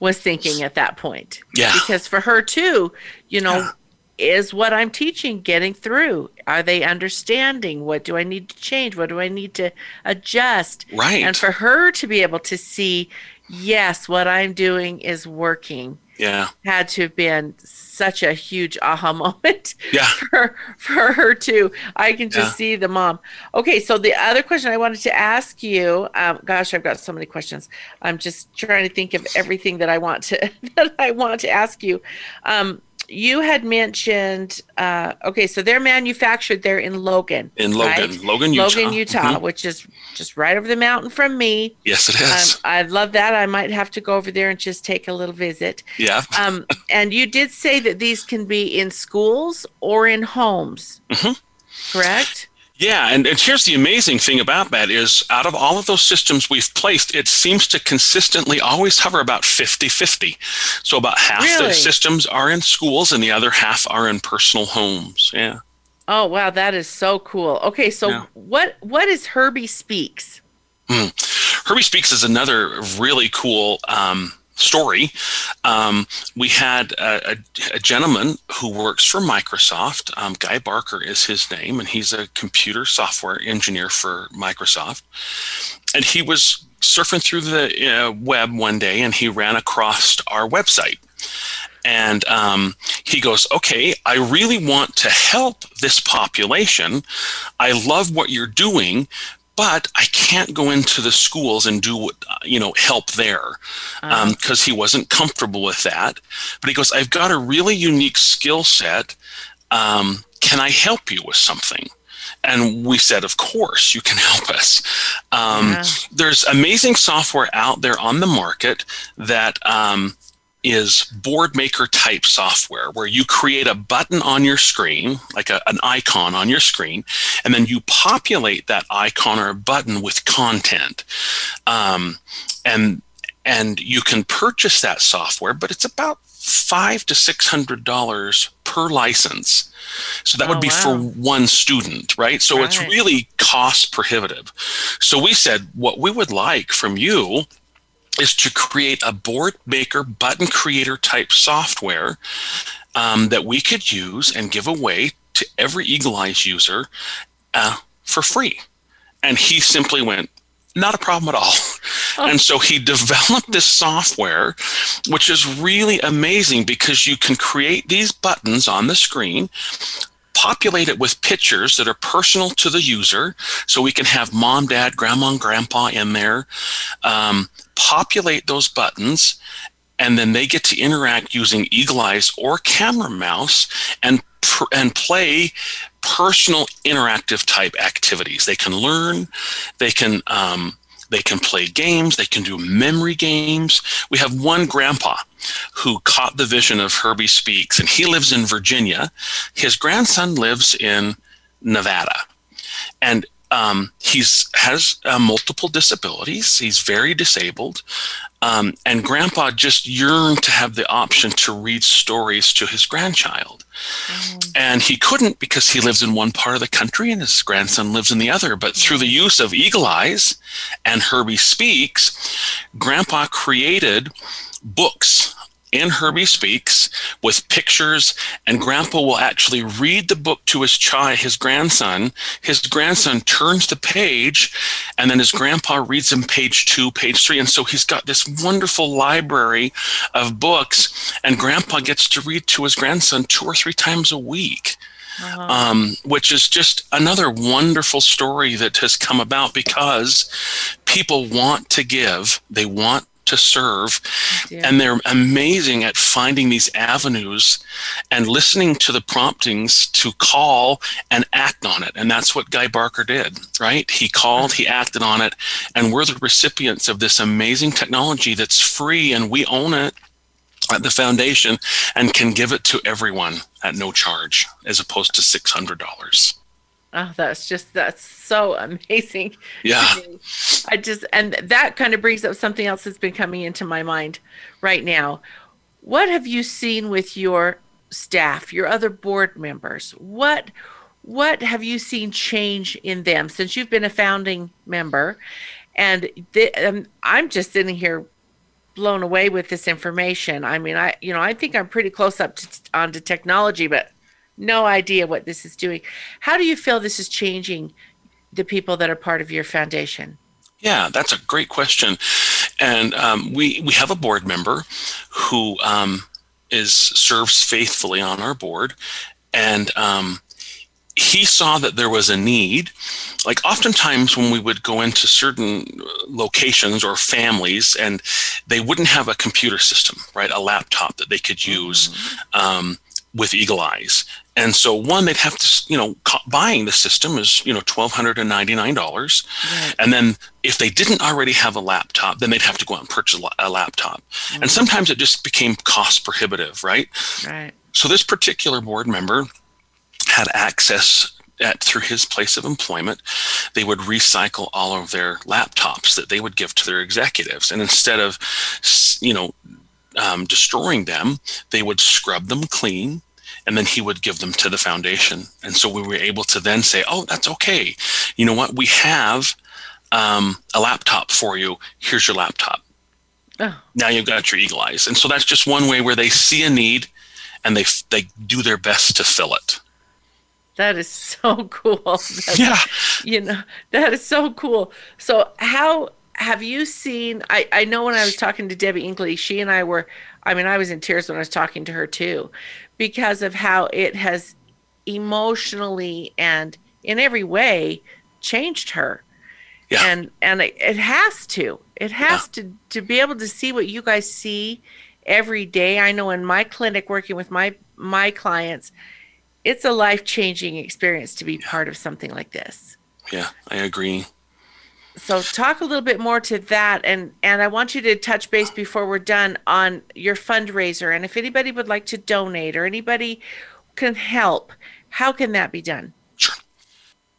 was thinking at that point. Yeah. Because for her too, you know, yeah. is what I'm teaching getting through? Are they understanding? What do I need to change? What do I need to adjust? Right. And for her to be able to see, yes, what I'm doing is working. Yeah. Had to have been such a huge aha moment yeah. for, for her too. I can just yeah. see the mom. Okay, so the other question I wanted to ask you, um, gosh, I've got so many questions. I'm just trying to think of everything that I want to that I want to ask you. Um, You had mentioned, uh, okay, so they're manufactured there in Logan. In Logan, right? Logan, Utah. Logan, Utah, mm-hmm. which is just right over the mountain from me. Yes, it is. Um, I love that. I might have to go over there and just take a little visit. Yeah. um, and you did say that these can be in schools or in homes, mm-hmm. correct? Yeah, and, and here's the amazing thing about that is out of all of those systems we've placed, it seems to consistently always hover about fifty-fifty. So about half really? the systems are in schools and the other half are in personal homes. Yeah. Oh, wow. That is so cool. Okay, so yeah. what what is Herbie Speaks? Hmm. Herbie Speaks is another really cool um story. Um, we had a, a, a gentleman who works for Microsoft. Um, Guy Barker is his name, and he's a computer software engineer for Microsoft. And he was surfing through the uh, web one day, and he ran across our website. And um, he goes, okay, I really want to help this population. I love what you're doing, but I can't go into the schools and do, you know, help there because um, he wasn't comfortable with that. But he goes, I've got a really unique skill set. Um, can I help you with something? And we said, of course, you can help us. Um, yeah. There's amazing software out there on the market that um, is board maker type software where you create a button on your screen, like a, an icon on your screen, and then you populate that icon or button with content. Um, and and you can purchase that software, but it's about five to six hundred dollars per license. So that oh, would be wow. for one student, right? So right. it's really cost prohibitive. So we said, what we would like from you is to create a board maker, button creator type software um, that we could use and give away to every Eagle Eyes user uh, for free. And he simply went, not a problem at all. Oh. And so he developed this software, which is really amazing because you can create these buttons on the screen, populate it with pictures that are personal to the user, so we can have mom, dad, grandma, and grandpa in there, um, populate those buttons, and then they get to interact using Eagle Eyes or CameraMouse and, pr- and play personal interactive type activities. They can learn, they can um, they can play games, they can do memory games. We have one grandpa who caught the vision of Herbie Speaks, and he lives in Virginia. His grandson lives in Nevada, and um, he's has uh, multiple disabilities. He's very disabled. Um, and grandpa just yearned to have the option to read stories to his grandchild. Mm-hmm. And he couldn't because he lives in one part of the country and his grandson lives in the other. But through the use of Eagle Eyes and Herbie Speaks, grandpa created books in Herbie Speaks with pictures, and grandpa will actually read the book to his child, his grandson. His grandson turns the page, and then his grandpa reads him page two, page three. And so he's got this wonderful library of books, and grandpa gets to read to his grandson two or three times a week. Uh-huh. Um, which is just another wonderful story that has come about because people want to give, they want to serve, yeah. and they're amazing at finding these avenues and listening to the promptings to call and act on it. And that's what Guy Barker did, right? He called, he acted on it, and we're the recipients of this amazing technology that's free, and we own it at the foundation and can give it to everyone at no charge, as opposed to six hundred dollars. Oh, that's just, that's so amazing. Yeah. I just, and that kind of brings up something else that's been coming into my mind right now. What have you seen with your staff, your other board members? What, what have you seen change in them since you've been a founding member? And, they, and I'm just sitting here blown away with this information. I mean, I, you know, I think I'm pretty close up to, onto technology, but no idea what this is doing. How do you feel this is changing the people that are part of your foundation? Yeah, that's a great question. And um, we, we have a board member who um, is serves faithfully on our board. And um, he saw that there was a need. Like oftentimes when we would go into certain locations or families and they wouldn't have a computer system, right? A laptop that they could use mm-hmm. um, with Eagle Eyes. And so one, they'd have to, you know, buying the system is, you know, one thousand two hundred ninety-nine dollars. Right. And then if they didn't already have a laptop, then they'd have to go out and purchase a laptop. Mm-hmm. And sometimes it just became cost prohibitive, right? Right. So this particular board member had access at, through his place of employment. They would recycle all of their laptops that they would give to their executives. And instead of, you know, um, destroying them, they would scrub them clean. And then he would give them to the foundation. And so we were able to then say, oh, that's okay. You know what? We have um, a laptop for you. Here's your laptop. Oh. Now you've got your Eagle Eyes. And so that's just one way where they see a need and they they do their best to fill it. That is so cool. That's, yeah. You know, that is so cool. So how have you seen, I, I know when I was talking to Debbie Inkley, she and I were, I mean, I was in tears when I was talking to her too, because of how it has emotionally and in every way changed her. Yeah. And and it, it has to. It has yeah. to, to be able to see what you guys see every day. I know in my clinic working with my, my clients, it's a life-changing experience to be yeah. part of something like this. Yeah, I agree. So talk a little bit more to that, and, and I want you to touch base before we're done on your fundraiser, and if anybody would like to donate or anybody can help, how can that be done? Sure.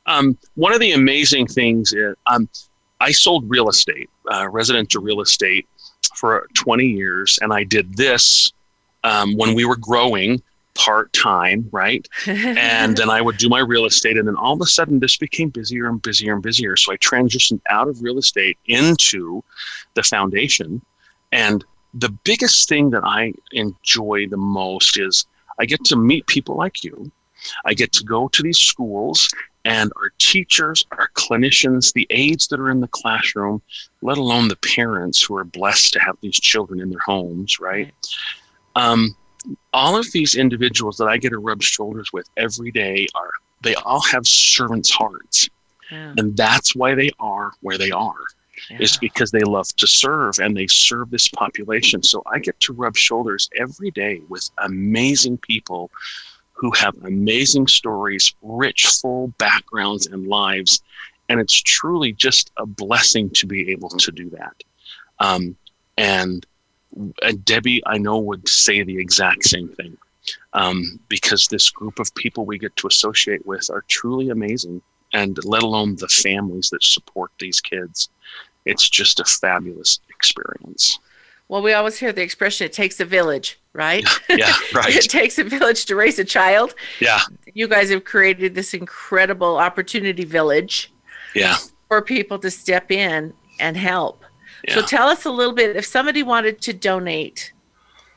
Um, one of the amazing things is um, I sold real estate, uh, residential real estate for twenty years, and I did this um, when we were growing part-time, right? And then I would do my real estate, and then all of a sudden this became busier and busier and busier. So I transitioned out of real estate into the foundation. And the biggest thing that I enjoy the most is I get to meet people like you. I get to go to these schools, and our teachers, our clinicians, the aides that are in the classroom, let alone the parents who are blessed to have these children in their homes, right? Um, All of these individuals that I get to rub shoulders with every day are, they all have servants' hearts. Yeah. And that's why they are where they are. Yeah. It's because they love to serve and they serve this population. So I get to rub shoulders every day with amazing people who have amazing stories, rich, full backgrounds and lives. And it's truly just a blessing to be able to do that. Um, and uh, Debbie, I know, would say the exact same thing, um, because this group of people we get to associate with are truly amazing, and let alone the families that support these kids. It's just a fabulous experience. Well, we always hear the expression, it takes a village, right? Yeah, yeah, right. It takes a village to raise a child. Yeah. You guys have created this incredible opportunity village. Yeah. For people to step in and help. Yeah. So tell us a little bit, if somebody wanted to donate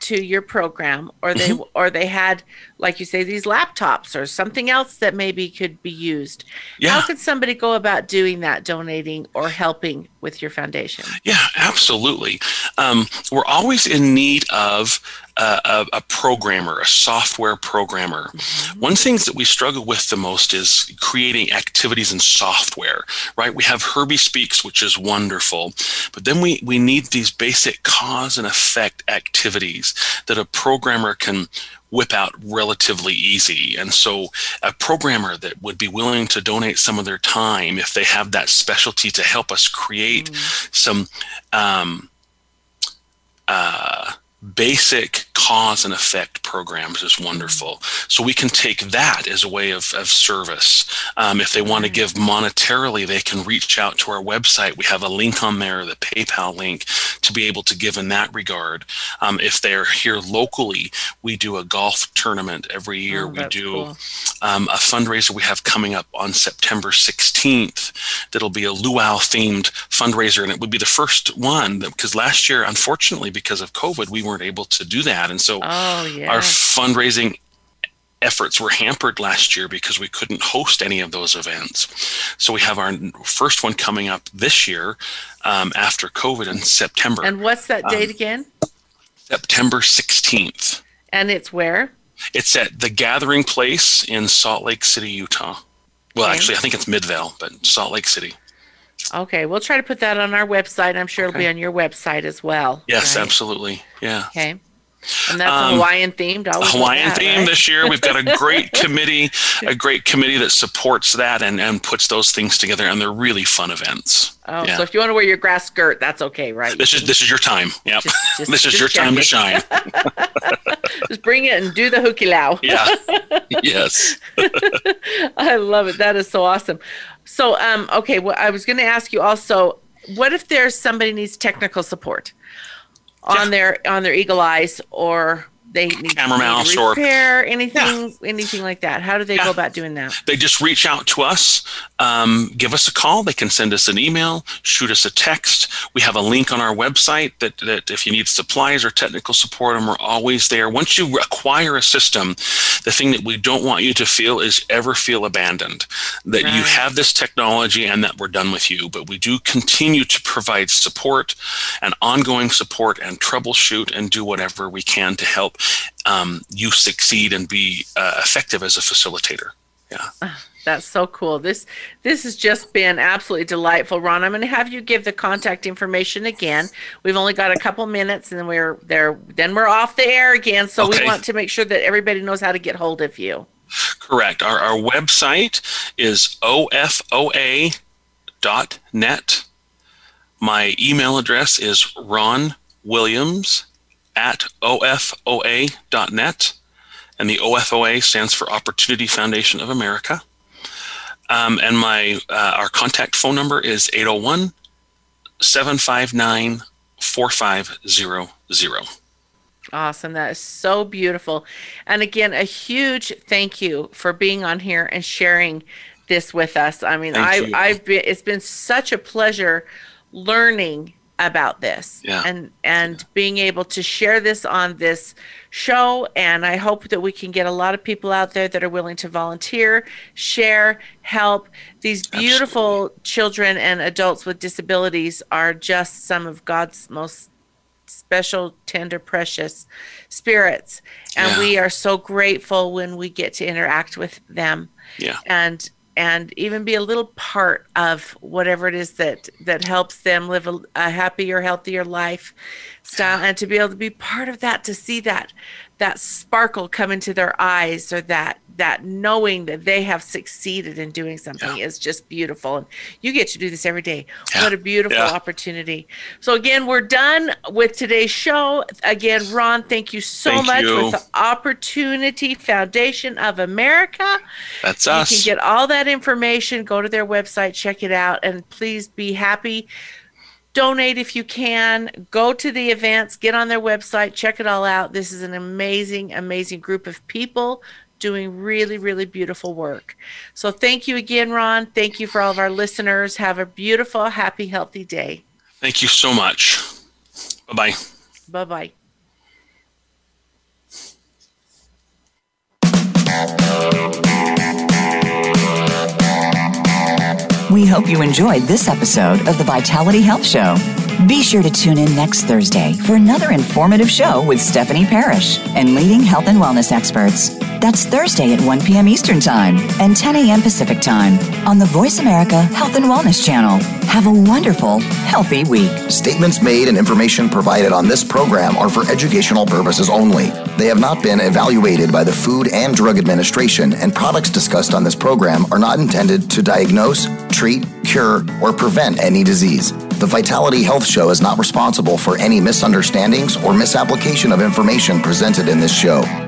to your program, or they mm-hmm. or they had, like you say, these laptops or something else that maybe could be used. Yeah. How could somebody go about doing that, donating or helping with your foundation? Yeah, absolutely. Um, we're always in need of uh, a, a programmer, a software programmer. Mm-hmm. One of the things that we struggle with the most is creating activities in software, right? We have Herbie Speaks, which is wonderful, but then we, we need these basic cause and effect activities that a programmer can whip out relatively easy. And so a programmer that would be willing to donate some of their time, if they have that specialty, to help us create mm. some um, uh, basic cause and effect programs is wonderful. So we can take that as a way of, of service. Um, if they want to give monetarily, they can reach out to our website. We have a link on there, the PayPal link, to be able to give in that regard. Um, if they're here locally, we do a golf tournament every year. Oh, we do cool. um, a fundraiser we have coming up on September sixteenth. That'll be a luau themed fundraiser. And it would be the first one, because last year, unfortunately, because of COVID, we weren't able to do that. And so oh, yeah. our fundraising efforts were hampered last year because we couldn't host any of those events. So we have our first one coming up this year um, after COVID in September. And what's that date um, again? September sixteenth. And it's where? It's at the Gathering Place in Salt Lake City, Utah. Well, okay. Actually, I think it's Midvale, but Salt Lake City. Okay, we'll try to put that on our website. I'm sure okay. it'll be on your website as well. Yes, right? Absolutely. Yeah. Okay. And that's um, Hawaiian themed. Hawaiian that, themed right? This year. We've got a great committee, a great committee that supports that and, and puts those things together. And they're really fun events. Oh, yeah. So if you want to wear your grass skirt, that's okay, right? This you is this is your time. Yeah. This is your time it. to shine. Just bring it and do the hukilau. Yeah. Yes. I love it. That is so awesome. So, um, okay. Well, I was going to ask you also, what if there's somebody needs technical support? Yeah. On their on their Eagle Eyes, or they need CameraMouse to repair, or anything, yeah. anything like that. How do they yeah. go about doing that? They just reach out to us, um, give us a call. They can send us an email, shoot us a text. We have a link on our website that, that if you need supplies or technical support, and we're always there. Once you acquire a system, the thing that we don't want you to feel is ever feel abandoned, that right. you have this technology and that we're done with you. But we do continue to provide support and ongoing support and troubleshoot and do whatever we can to help Um, you succeed and be uh, effective as a facilitator. Yeah. Oh, that's so cool. This this has just been absolutely delightful, Ron. I'm going to have you give the contact information again. We've only got a couple minutes, and then we're there. Then we're off the air again. So okay. we want to make sure that everybody knows how to get hold of you. Correct. Our our website is O F O A dot net. My email address is Ron Williams at O F O A dot net, and the O F O A stands for Opportunity Foundation of America. Um, and my uh, our contact phone number is eight oh one, seven five nine, four five zero zero. Awesome. That is so beautiful. And again, a huge thank you for being on here and sharing this with us. I mean, I, I've been, it's been such a pleasure learning about this yeah. and and yeah. being able to share this on this show, and I hope that we can get a lot of people out there that are willing to volunteer, share, help. These beautiful Absolutely. Children and adults with disabilities are just some of God's most special, tender, precious spirits, and yeah. we are so grateful when we get to interact with them. Yeah. And and even be a little part of whatever it is that, that helps them live a, a happier, healthier lifestyle, and to be able to be part of that, to see that, that sparkle come into their eyes, or that, that knowing that they have succeeded in doing something, yeah, is just beautiful. And you get to do this every day. Yeah. What a beautiful, yeah, opportunity. So again, we're done with today's show. Again, Ron, thank you so thank much you. with the Opportunity Foundation of America. That's you us. You can get all that information, go to their website, check it out, and please be happy. Donate if you can. Go to the events, get on their website, check it all out. This is an amazing, amazing group of people doing really, really beautiful work. So thank you again, Ron. Thank you for all of our listeners. Have a beautiful, happy, healthy day. Thank you so much. Bye-bye. Bye-bye. We hope you enjoyed this episode of the Vitality Health Show. Be sure to tune in next Thursday for another informative show with Stephanie Parrish and leading health and wellness experts. That's Thursday at one p.m. Eastern Time and ten a.m. Pacific Time on the Voice America Health and Wellness Channel. Have a wonderful, healthy week. Statements made and information provided on this program are for educational purposes only. They have not been evaluated by the Food and Drug Administration, and products discussed on this program are not intended to diagnose, treat, cure, or prevent any disease. The Vitality Health Show is not responsible for any misunderstandings or misapplication of information presented in this show.